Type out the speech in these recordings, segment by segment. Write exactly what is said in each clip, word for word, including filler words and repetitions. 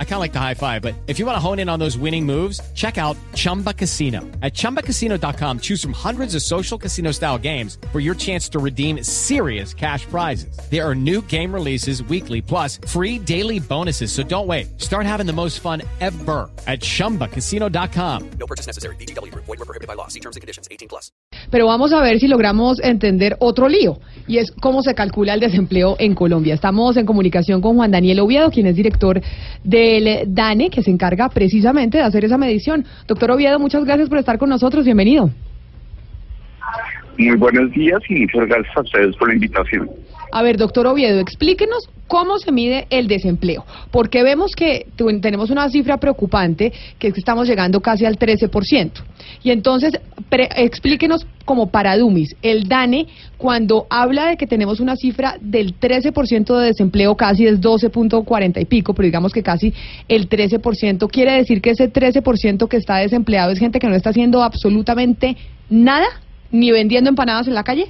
I kind of like the high five, but if you want to hone in on those winning moves, check out Chumba Casino. At chumba casino dot com, choose from hundreds of social casino style games for your chance to redeem serious cash prizes. There are new game releases weekly, plus free daily bonuses. So don't wait. Start having the most fun ever at chumba casino dot com. No purchase necessary. V G W Group. Void where prohibited by law. See terms and conditions. eighteen plus. Pero vamos a ver si logramos entender otro lío, y es cómo se calcula el desempleo en Colombia. Estamos en comunicación con Juan Daniel Oviedo, quien es director del DANE, que se encarga precisamente de hacer esa medición. Doctor Oviedo, muchas gracias por estar con nosotros. Bienvenido. Muy buenos días y muchas gracias a ustedes por la invitación. A ver, doctor Oviedo, explíquenos cómo se mide el desempleo, porque vemos que tenemos una cifra preocupante, que es que estamos llegando casi al trece por ciento. Y entonces, pre explíquenos como para dummies, el DANE, cuando habla de que tenemos una cifra del trece por ciento de desempleo, casi es doce punto cuarenta y pico, pero digamos que casi el trece por ciento, ¿quiere decir que ese trece por ciento que está desempleado es gente que no está haciendo absolutamente nada? ¿Ni vendiendo empanadas en la calle?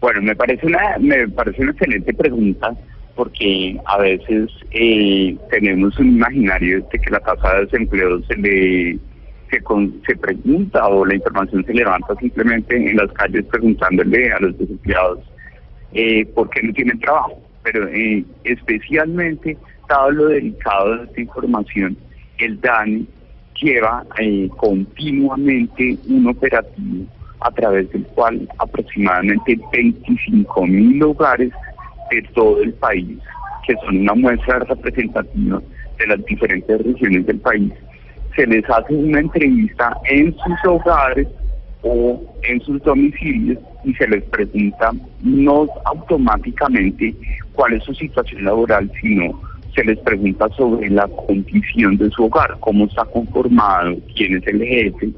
Bueno, me parece una me parece una excelente pregunta, porque a veces eh, tenemos un imaginario de que la tasa de desempleo se le se, con, se pregunta, o la información se levanta simplemente en las calles preguntándole a los desempleados eh, por qué no tienen trabajo. Pero eh, especialmente, dado lo delicado de esta información, el DANE lleva eh, continuamente un operativo a través del cual aproximadamente veinticinco mil hogares de todo el país, que son una muestra representativa de las diferentes regiones del país, se les hace una entrevista en sus hogares o en sus domicilios y se les pregunta no automáticamente cuál es su situación laboral, sino se les pregunta sobre la condición de su hogar, cómo está conformado, quién es el jefe,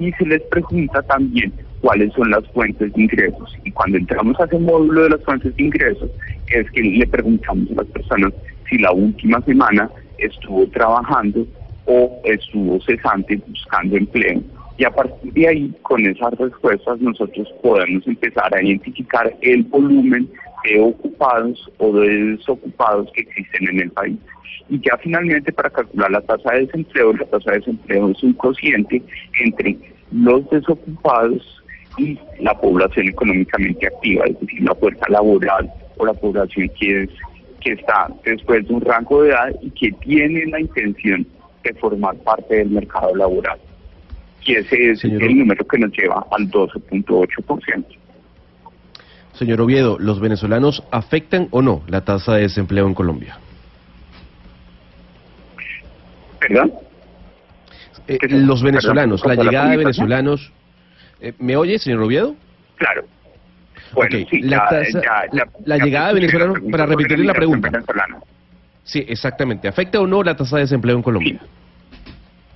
y se les pregunta también cuáles son las fuentes de ingresos. Y cuando entramos a ese módulo de las fuentes de ingresos, es que le preguntamos a las personas si la última semana estuvo trabajando o estuvo cesante buscando empleo. Y a partir de ahí, con esas respuestas, nosotros podemos empezar a identificar el volumen de ocupados o de desocupados que existen en el país. Y ya finalmente, para calcular la tasa de desempleo, la tasa de desempleo es un cociente entre los desocupados y la población económicamente activa, es decir, la fuerza laboral o la población que es que está después de un rango de edad y que tiene la intención de formar parte del mercado laboral. Y ese es Señor... el número que nos lleva al doce punto ocho por ciento. Señor Oviedo, ¿los venezolanos afectan o no la tasa de desempleo en Colombia? ¿Perdón? Eh, los venezolanos, ¿Perdón? la llegada la de venezolanos... Eh, ¿Me oye, señor Oviedo? Claro. Bueno, okay. sí, la, tasa, ya, ya, la, la ya llegada de venezolanos, para repetirle la pregunta. Venezolana. Sí, exactamente. ¿Afecta o no la tasa de desempleo en Colombia? Sí.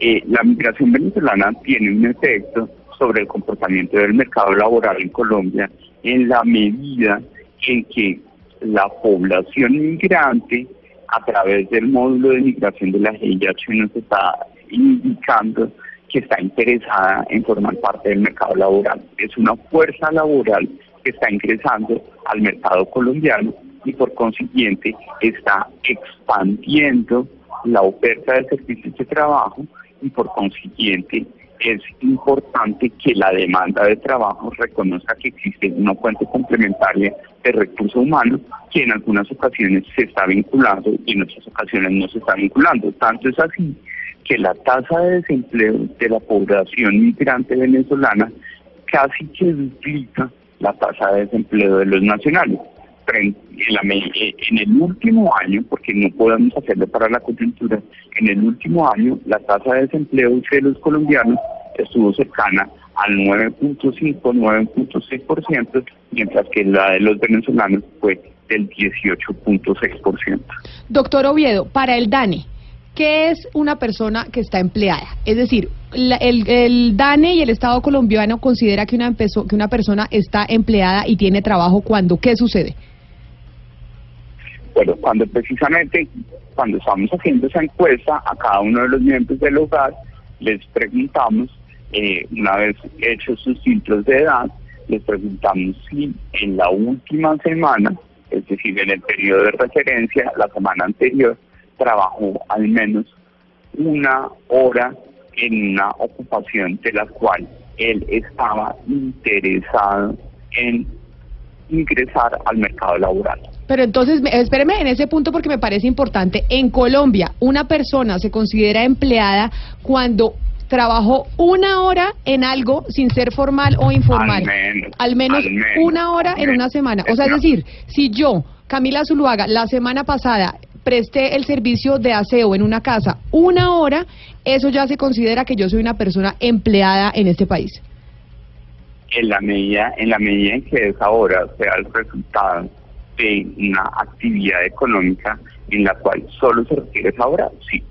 Eh, la migración venezolana tiene un efecto sobre el comportamiento del mercado laboral en Colombia, en la medida en que la población migrante, a través del módulo de migración de la G I H, nos está indicando que está interesada en formar parte del mercado laboral. Es una fuerza laboral que está ingresando al mercado colombiano y por consiguiente está expandiendo la oferta de servicios de trabajo, y por consiguiente es importante que la demanda de trabajo reconozca que existe una fuente complementaria de recursos humanos que en algunas ocasiones se está vinculando y en otras ocasiones no se está vinculando. Tanto es así que la tasa de desempleo de la población migrante venezolana casi que duplica la tasa de desempleo de los nacionales. En, la, en el último año, porque no podemos hacerlo para la coyuntura, en el último año la tasa de desempleo de los colombianos estuvo cercana al nueve punto cinco, nueve punto seis por ciento, mientras que la de los venezolanos fue del dieciocho punto seis por ciento. Doctor Oviedo, para el DANE, ¿qué es una persona que está empleada? Es decir, la, el, el DANE y el Estado colombiano considera que una, empezo, que una persona está empleada y tiene trabajo cuando, ¿qué sucede? Bueno, cuando precisamente, cuando estamos haciendo esa encuesta a cada uno de los miembros del hogar, les preguntamos eh, una vez hechos sus filtros de edad, les preguntamos si en la última semana, es decir, en el periodo de referencia, la semana anterior, trabajó al menos una hora en una ocupación de la cual él estaba interesado en ingresar al mercado laboral. Pero entonces, espéreme en ese punto porque me parece importante. En Colombia, una persona se considera empleada cuando trabajó una hora en algo sin ser formal o informal. Al menos, al menos, al menos una hora al menos, en una semana. O sea, es decir, si yo, Camila Zuluaga, la semana pasada presté el servicio de aseo en una casa una hora, eso ya se considera que yo soy una persona empleada en este país. En la medida en la medida en que esa hora sea el resultado de una actividad económica en la cual solo se requiere esa hora, sí.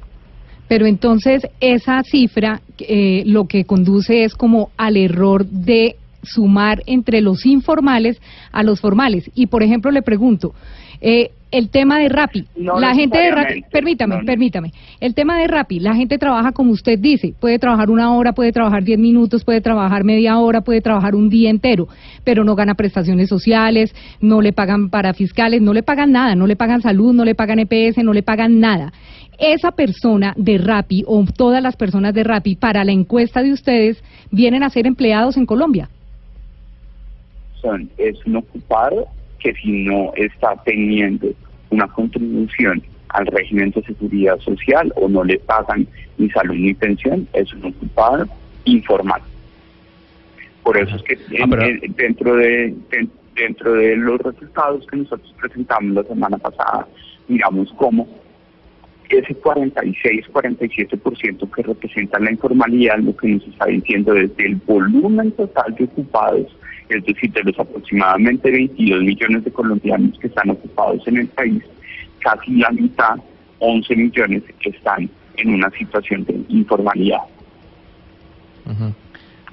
Pero entonces esa cifra eh, lo que conduce es como al error de sumar entre los informales a los formales. Y por ejemplo le pregunto, eh, el tema de Rappi, no la gente de Rappi, permítame, no, permítame, el tema de Rappi, la gente trabaja como usted dice, puede trabajar una hora, puede trabajar diez minutos, puede trabajar media hora, puede trabajar un día entero, pero no gana prestaciones sociales, no le pagan para fiscales, no le pagan nada, no le pagan salud, no le pagan E P S, no le pagan nada. Esa persona de Rappi o todas las personas de Rappi, para la encuesta de ustedes, ¿vienen a ser empleados en Colombia? Son, es un ocupado que si no está teniendo una contribución al régimen de seguridad social o no le pagan ni salud ni pensión, es un ocupado informal. Por eso es que ah, en, en, dentro de dentro de los resultados que nosotros presentamos la semana pasada, miramos cómo ese cuarenta y seis, cuarenta y siete por ciento que representa la informalidad, lo que nos está diciendo es del volumen total de ocupados, es decir, de los aproximadamente veintidós millones de colombianos que están ocupados en el país, casi la mitad, once millones, están en una situación de informalidad. Uh-huh.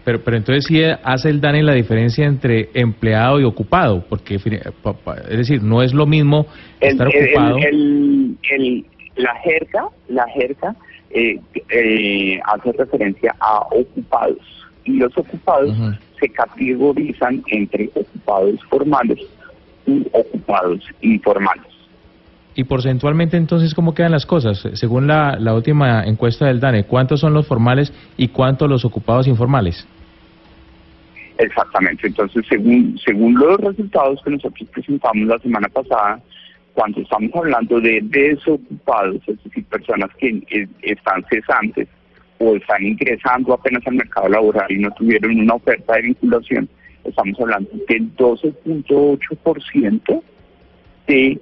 Pero, pero entonces sí hace el DANE la diferencia entre empleado y ocupado, porque es decir, no es lo mismo el, estar el, ocupado... El, el, el, la jerga, la jerga eh, eh, hace referencia a ocupados, y los ocupados uh-huh. se categorizan entre ocupados formales y ocupados informales. Y porcentualmente entonces, ¿cómo quedan las cosas? Según la, la última encuesta del DANE, ¿cuántos son los formales y cuántos los ocupados informales? Exactamente, entonces según, según los resultados que nosotros presentamos la semana pasada, cuando estamos hablando de desocupados, es decir, personas que eh, están cesantes, o están ingresando apenas al mercado laboral y no tuvieron una oferta de vinculación, estamos hablando del doce punto ocho por ciento de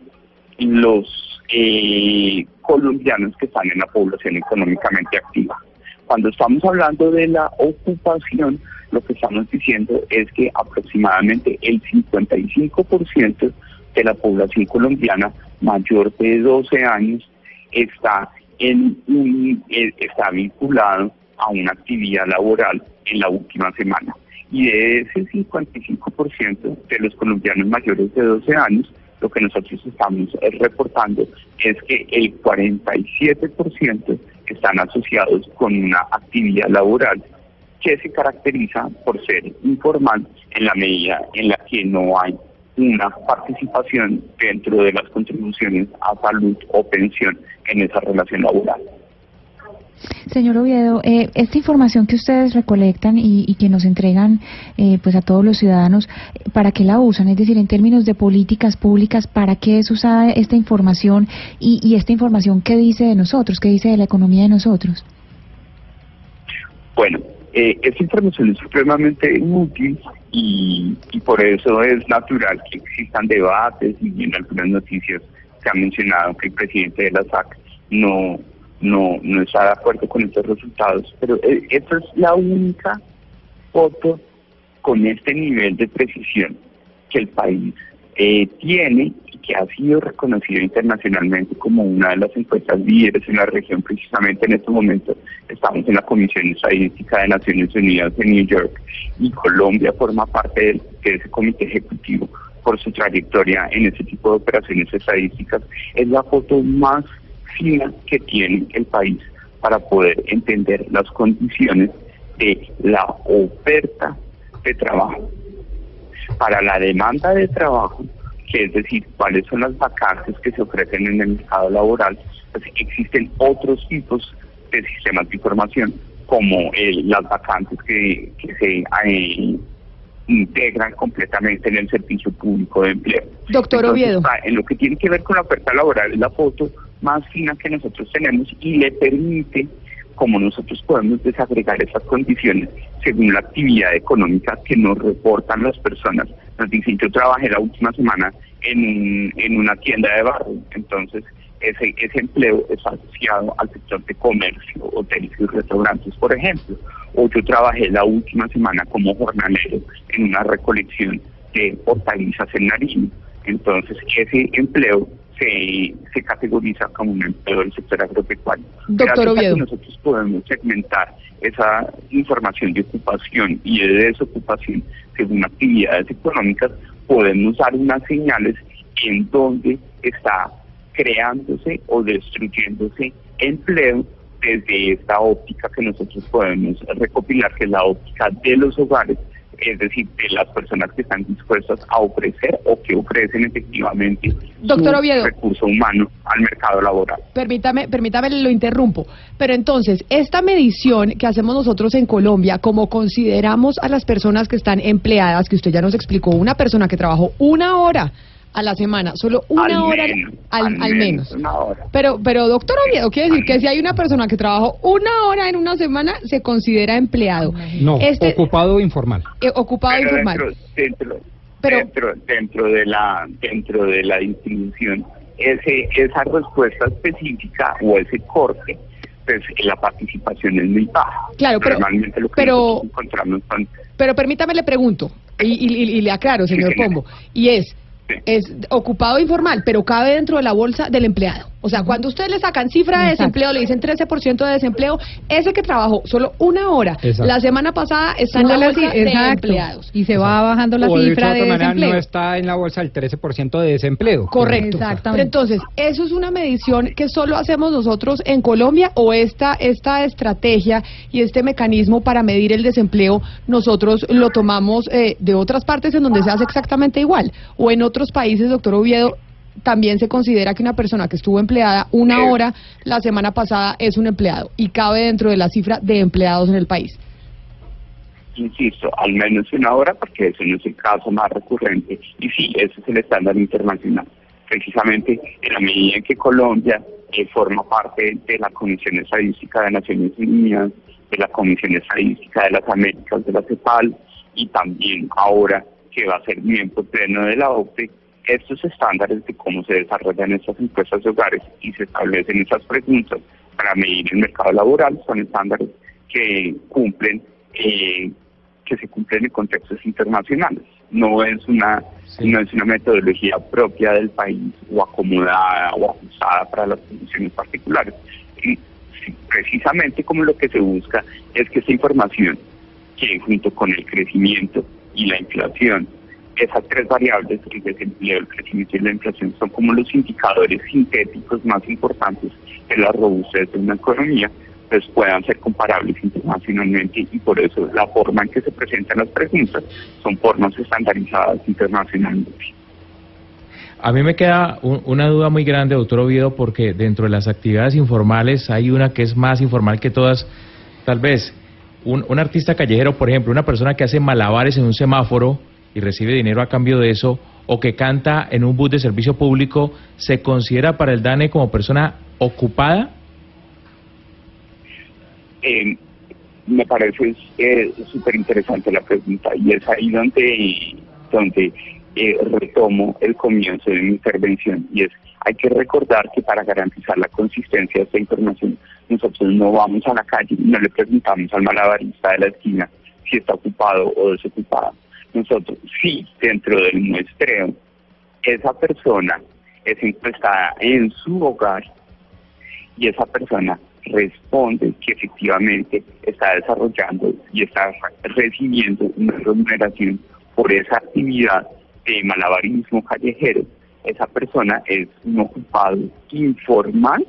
los eh, colombianos que están en la población económicamente activa. Cuando estamos hablando de la ocupación, lo que estamos diciendo es que aproximadamente el cincuenta y cinco por ciento de la población colombiana mayor de doce años está En un, está vinculado a una actividad laboral en la última semana. Y de ese cincuenta y cinco por ciento de los colombianos mayores de doce años, lo que nosotros estamos reportando es que el cuarenta y siete por ciento están asociados con una actividad laboral que se caracteriza por ser informal en la medida en la que no hay una participación dentro de las contribuciones a salud o pensión en esa relación laboral. Señor Oviedo, eh, esta información que ustedes recolectan y, y que nos entregan eh, pues a todos los ciudadanos, ¿para qué la usan? Es decir, en términos de políticas públicas, ¿para qué es usada esta información? Y, y esta información, ¿qué dice de nosotros? ¿Qué dice de la economía de nosotros? Bueno, eh, esta información es supremamente útil. Y, y por eso es natural que existan debates y en algunas noticias se ha mencionado que el presidente de la S A C no, no, no está de acuerdo con estos resultados, pero esta es la única foto con este nivel de precisión que el país eh, tiene y que ha sido reconocido internacionalmente como una de las encuestas líderes en la región. Precisamente en este momento estamos en la Comisión Estadística de Naciones Unidas en New York y Colombia forma parte de ese comité ejecutivo por su trayectoria en este tipo de operaciones estadísticas. Es la foto más fina que tiene el país para poder entender las condiciones de la oferta de trabajo. Para la demanda de trabajo, que es decir, cuáles son las vacantes que se ofrecen en el mercado laboral, pues existen otros tipos de sistemas de información, como eh, las vacantes que, que se eh, integran completamente en el servicio público de empleo. Doctor Oviedo. Entonces, en lo que tiene que ver con la oferta laboral, es la foto más fina que nosotros tenemos y le permite, como nosotros podemos desagregar esas condiciones según la actividad económica que nos reportan las personas. Nos dicen, yo trabajé la última semana en, un, en una tienda de barrio, entonces ese, ese empleo es asociado al sector de comercio, hoteles y restaurantes, por ejemplo. O yo trabajé la última semana como jornalero en una recolección de hortalizas en Nariño, entonces ese empleo Se, se categoriza como un empleo del sector agropecuario. Doctor Oviedo. Nosotros podemos segmentar esa información de ocupación y de desocupación según actividades económicas, podemos dar unas señales en donde está creándose o destruyéndose empleo desde esta óptica que nosotros podemos recopilar, que es la óptica de los hogares, es decir, de las personas que están dispuestas a ofrecer o que ofrecen efectivamente Doctor Oviedo, recurso humano al mercado laboral. Permítame, permítame, lo interrumpo. Pero entonces, esta medición que hacemos nosotros en Colombia, como consideramos a las personas que están empleadas, que usted ya nos explicó, una persona que trabajó una hora a la semana, solo una hora al menos. Pero, pero doctor Oviedo, quiere decir que si hay una persona que trabajó una hora en una semana, se considera empleado. No, este, ocupado informal. Eh, ocupado pero informal. Dentro, dentro, pero dentro, dentro de la dentro de la distinción, ese, esa respuesta específica o ese corte, pues la participación es muy baja. Claro, pero normalmente lo que pero, encontramos son... Pero permítame le pregunto y, y, y, y le aclaro, señor Pombo, y es es ocupado informal, pero cabe dentro de la bolsa del empleado. O sea, cuando ustedes le sacan cifra de desempleo, le dicen trece por ciento de desempleo, ese que trabajó solo una hora, exacto, la semana pasada está en la bolsa de empleados. Y se exacto, va bajando la o cifra de, de desempleo. Manera, no está en la bolsa el trece por ciento de desempleo. Correcto. Exactamente. Entonces, ¿eso es una medición que solo hacemos nosotros en Colombia o esta, esta estrategia y este mecanismo para medir el desempleo nosotros lo tomamos eh, de otras partes en donde se hace exactamente igual? ¿O en otros países, doctor Oviedo, también se considera que una persona que estuvo empleada una hora la semana pasada es un empleado y cabe dentro de la cifra de empleados en el país? Insisto, al menos una hora, porque ese no es el caso más recurrente. Y sí, ese es el estándar internacional. Precisamente en la medida en que Colombia eh, forma parte de la Comisión Estadística de Naciones Unidas, de la Comisión Estadística de las Américas, de la CEPAL, y también ahora que va a ser miembro pleno de la O P E P, estos estándares de cómo se desarrollan estas encuestas de hogares y se establecen estas preguntas para medir el mercado laboral son estándares que cumplen, eh, que se cumplen en contextos internacionales. No es una, sí. no es una metodología propia del país o acomodada o ajustada para las condiciones particulares. Y precisamente como lo que se busca es que esta información, que junto con el crecimiento y la inflación, esas tres variables, el desempleo, el crecimiento y la inflación, son como los indicadores sintéticos más importantes de la robustez de una economía, pues puedan ser comparables internacionalmente, y por eso la forma en que se presentan las preguntas son formas estandarizadas internacionalmente. A mí me queda un, una duda muy grande, doctor Oviedo, porque dentro de las actividades informales hay una que es más informal que todas, tal vez. Un, un artista callejero, por ejemplo, una persona que hace malabares en un semáforo y recibe dinero a cambio de eso, o que canta en un bus de servicio público, ¿se considera para el DANE como persona ocupada? Eh, me parece eh, súper interesante la pregunta, y es ahí donde, donde eh, retomo el comienzo de mi intervención, y es, hay que recordar que para garantizar la consistencia de esta información, nosotros no vamos a la calle y no le preguntamos al malabarista de la esquina si está ocupado o desocupado. Nosotros, sí, dentro del muestreo, esa persona es encuestada en su hogar y esa persona responde que efectivamente está desarrollando y está recibiendo una remuneración por esa actividad de malabarismo callejero. Esa persona es un ocupado informal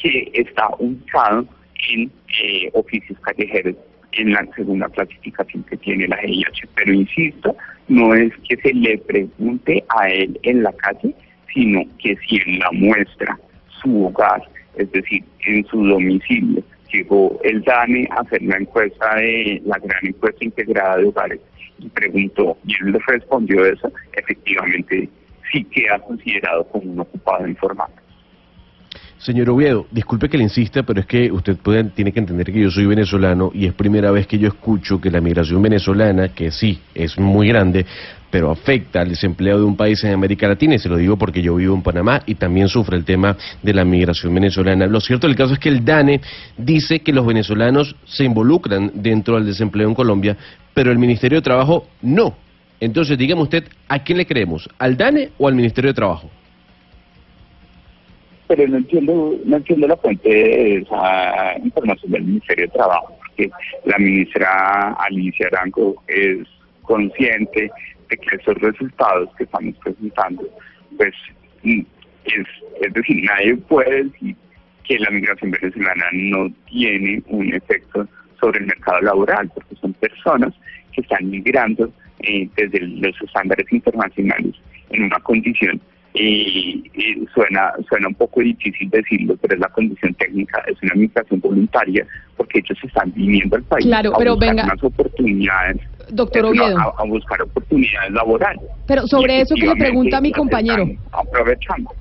que está ubicado en eh, oficios callejeros, en la segunda clasificación que tiene la G I H. Pero insisto, no es que se le pregunte a él en la calle, sino que si en la muestra, su hogar, es decir, en su domicilio, llegó el DANE a hacer la encuesta de la gran encuesta integrada de hogares y preguntó, y él le respondió eso, efectivamente sí queda considerado como un ocupado informal. Señor Oviedo, disculpe que le insista, pero es que usted puede, tiene que entender que yo soy venezolano y es primera vez que yo escucho que la migración venezolana, que sí, es muy grande, pero afecta al desempleo de un país en América Latina, y se lo digo porque yo vivo en Panamá y también sufre el tema de la migración venezolana. Lo cierto del caso es que el DANE dice que los venezolanos se involucran dentro del desempleo en Colombia, pero el Ministerio de Trabajo no. Entonces, dígame usted, ¿a quién le creemos? ¿Al DANE o al Ministerio de Trabajo? Pero no entiendo, no entiendo la fuente de esa información del Ministerio de Trabajo, porque la ministra Alicia Arango es consciente de que esos resultados que estamos presentando, pues es, es decir, nadie puede decir que la migración venezolana no tiene un efecto sobre el mercado laboral, porque son personas que están migrando eh, desde los estándares internacionales en una condición. Y, y suena suena un poco difícil decirlo, pero es la condición técnica, es una migración voluntaria, porque ellos están viniendo al país, claro, a pero buscar venga, unas oportunidades, doctor Oviedo, a, a buscar oportunidades laborales. Pero sobre eso que le pregunta mi compañero,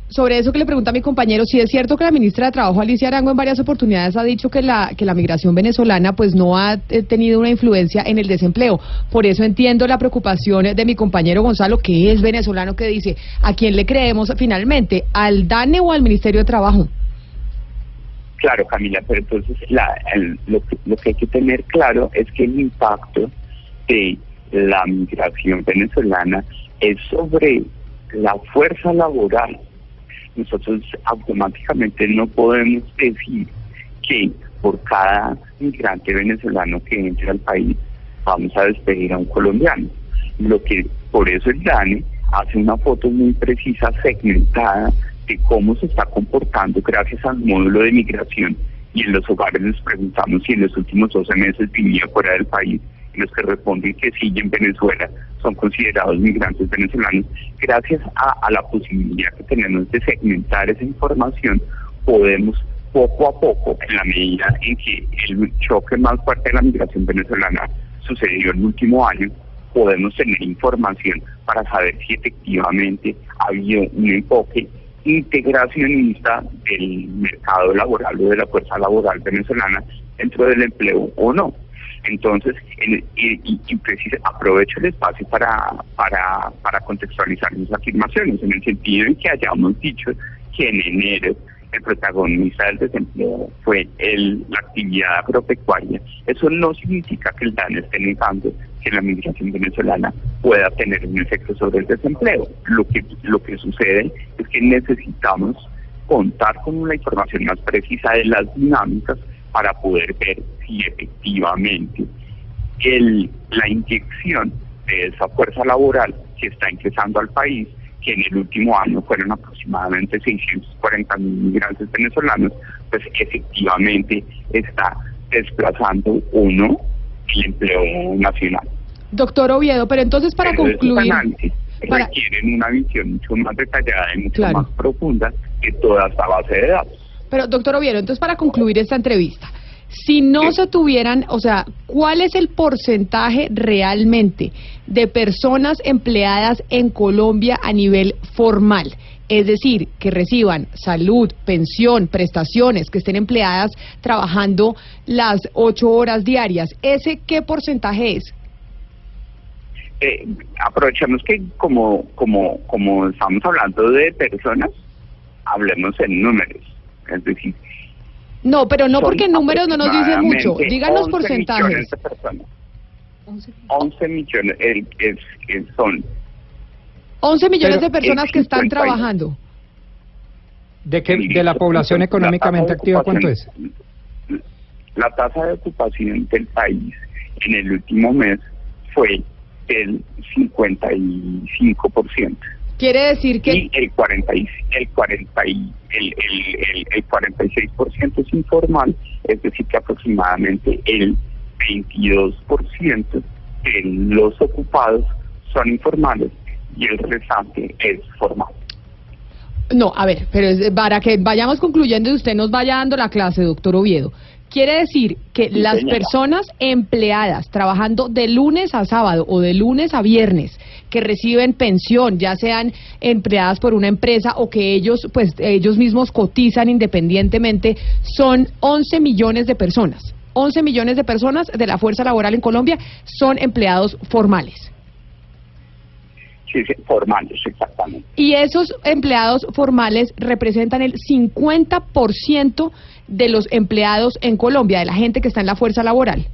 sobre eso que le pregunta mi compañero, si es cierto que la ministra de Trabajo, Alicia Arango, en varias oportunidades ha dicho que la que la migración venezolana pues no ha tenido una influencia en el desempleo. Por eso entiendo la preocupación de mi compañero Gonzalo, que es venezolano, que dice, ¿a quién le cree finalmente, al DANE o al Ministerio de Trabajo? Claro, Camila, pero entonces la, el, lo, que, lo que hay que tener claro es que el impacto de la migración venezolana es sobre la fuerza laboral. Nosotros automáticamente no podemos decir que por cada migrante venezolano que entre al país vamos a despedir a un colombiano. Lo que por eso el DANE hace una foto muy precisa, segmentada, de cómo se está comportando gracias al módulo de migración. Y en los hogares les preguntamos si en los últimos doce meses vivía fuera del país. Y los que responden que sí en Venezuela son considerados migrantes venezolanos. Gracias a, a la posibilidad que tenemos de segmentar esa información, podemos poco a poco, en la medida en que el choque más fuerte de la migración venezolana sucedió el último año, podemos tener información para saber si efectivamente ha habido un enfoque integracionista del mercado laboral o de la fuerza laboral venezolana dentro del empleo o no. Entonces, en, y, y, y preciso, aprovecho el espacio para, para, para contextualizar mis afirmaciones, en el sentido en que hayamos dicho que en enero el protagonista del desempleo fue el, la actividad agropecuaria. Eso no significa que el DANE esté negando que la migración venezolana pueda tener un efecto sobre el desempleo. Lo que, lo que sucede es que necesitamos contar con una información más precisa de las dinámicas para poder ver si efectivamente el, la inyección de esa fuerza laboral que está ingresando al país, que en el último año fueron aproximadamente seiscientos cuarenta mil migrantes venezolanos, pues efectivamente está desplazando o no el empleo nacional. Doctor Oviedo, pero entonces para pero concluir... Para... requieren una visión mucho más detallada y mucho claro. más profunda que toda esta base de datos. Pero doctor Oviedo, entonces para concluir esta entrevista, si no se tuvieran, o sea, ¿cuál es el porcentaje realmente de personas empleadas en Colombia a nivel formal? Es decir, que reciban salud, pensión, prestaciones, que estén empleadas trabajando las ocho horas diarias. ¿Ese qué porcentaje es? Eh, aprovechamos que como, como, como estamos hablando de personas, hablemos en números, es decir, no, pero no porque números no nos dicen mucho. Díganos porcentajes. once millones de personas. once millones, el, el, el son. once millones pero de personas que están trabajando. ¿De qué, de la población económicamente activa cuánto es? La tasa de ocupación del país en el último mes fue del cincuenta y cinco por ciento. Quiere decir que y el cuarenta y el cuarenta y el el el el cuarenta y seis por ciento es informal, es decir que aproximadamente el veintidós por ciento de los ocupados son informales y el restante es formal. No, a ver, pero es para que vayamos concluyendo y usted nos vaya dando la clase, doctor Oviedo. Quiere decir que sí, las señora. personas empleadas trabajando de lunes a sábado o de lunes a viernes que reciben pensión, ya sean empleadas por una empresa o que ellos, pues, ellos mismos cotizan independientemente, son once millones de personas. once millones de personas de la fuerza laboral en Colombia son empleados formales. Formales, exactamente. Y esos empleados formales representan el cincuenta por ciento de los empleados en Colombia, de la gente que está en la fuerza laboral.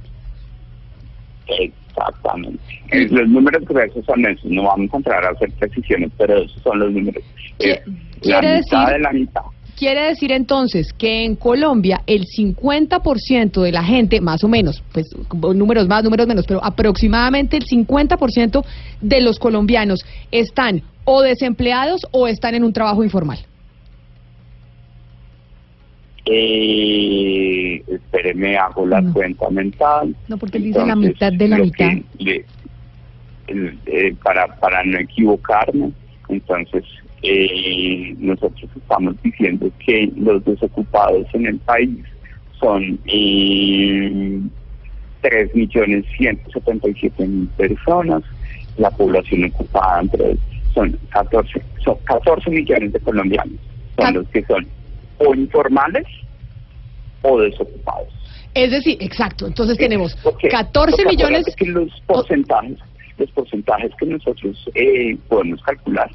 Exactamente. Sí. Los números que esos son esos, no vamos a encontrar a hacer precisiones, pero esos son los números. Eh, la mitad decir... de la mitad. Quiere decir entonces que en Colombia el cincuenta por ciento de la gente, más o menos, pues números más, números menos, pero aproximadamente el cincuenta por ciento de los colombianos están o desempleados o están en un trabajo informal. Eh, espéreme, hago la no. cuenta mental. No, porque entonces, dice la mitad de la mitad. Le, le, eh, para, para no equivocarme, entonces... Eh, nosotros estamos diciendo que los desocupados en el país son eh, tres millones ciento setenta y siete mil personas, la población ocupada entre son catorce, son catorce millones de colombianos, son los que son o informales o desocupados. Es decir, exacto, entonces tenemos okay. catorce millones... Es que los porcentajes, los porcentajes que nosotros eh, podemos calcular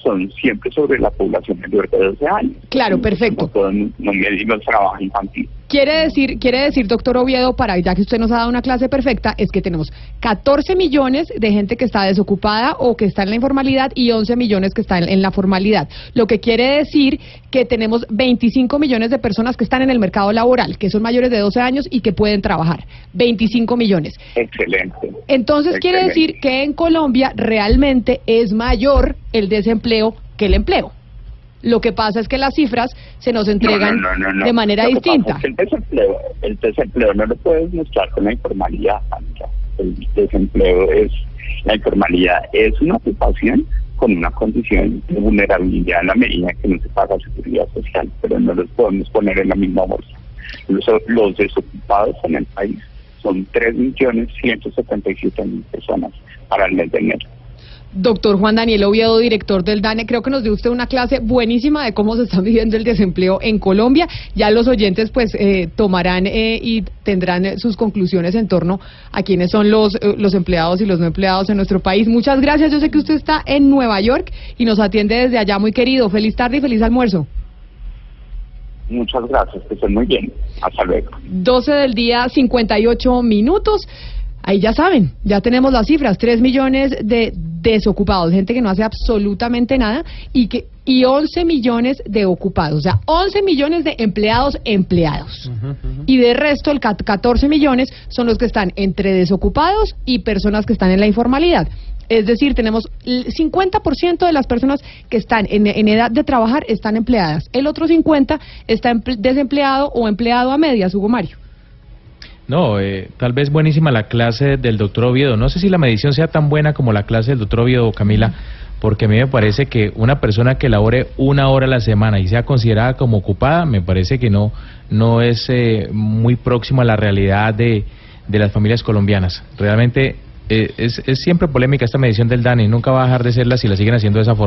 son siempre sobre la población mayor de doce años. Claro, perfecto. No medimos trabajo infantil. Quiere decir, quiere decir, doctor Oviedo, para ya que usted nos ha dado una clase perfecta, es que tenemos catorce millones de gente que está desocupada o que está en la informalidad y once millones que están en la formalidad. Lo que quiere decir que tenemos veinticinco millones de personas que están en el mercado laboral, que son mayores de doce años y que pueden trabajar. veinticinco millones. Excelente. Entonces Excelente. quiere decir que en Colombia realmente es mayor el desempleo que el empleo. Lo que pasa es que las cifras se nos entregan no, no, no, no, no. de manera distinta. Es que el desempleo, el desempleo no lo puedes mostrar con la informalidad. El desempleo es, la informalidad es una ocupación con una condición de vulnerabilidad en la medida que no se paga seguridad social, pero no los podemos poner en la misma bolsa. Los, los desocupados en el país son tres millones ciento setenta y siete mil personas para el mes de enero. Doctor Juan Daniel Oviedo, director del DANE, creo que nos dio usted una clase buenísima de cómo se está viviendo el desempleo en Colombia. Ya los oyentes pues eh, tomarán eh, y tendrán sus conclusiones en torno a quiénes son los, eh, los empleados y los no empleados en nuestro país. Muchas gracias. Yo sé que usted está en Nueva York y nos atiende desde allá, muy querido. Feliz tarde y feliz almuerzo. Muchas gracias, que estén muy bien. Hasta luego. doce del día, cincuenta y ocho minutos. Ahí ya saben, ya tenemos las cifras, tres millones de desocupados, gente que no hace absolutamente nada y que y once millones de ocupados, o sea, once millones de empleados empleados. Uh-huh, uh-huh. Y de resto, el catorce millones son los que están entre desocupados y personas que están en la informalidad. Es decir, tenemos el cincuenta por ciento de las personas que están en, en edad de trabajar están empleadas. El otro cincuenta por ciento está desempleado o empleado a medias, Hugo Mario. No, eh, tal vez buenísima la clase del doctor Oviedo. No sé si la medición sea tan buena como la clase del doctor Oviedo, Camila, porque a mí me parece que una persona que labore una hora a la semana y sea considerada como ocupada, me parece que no, no es eh, muy próximo a la realidad de, de las familias colombianas. Realmente eh, es, es siempre polémica esta medición del DANE, nunca va a dejar de serla si la siguen haciendo de esa forma.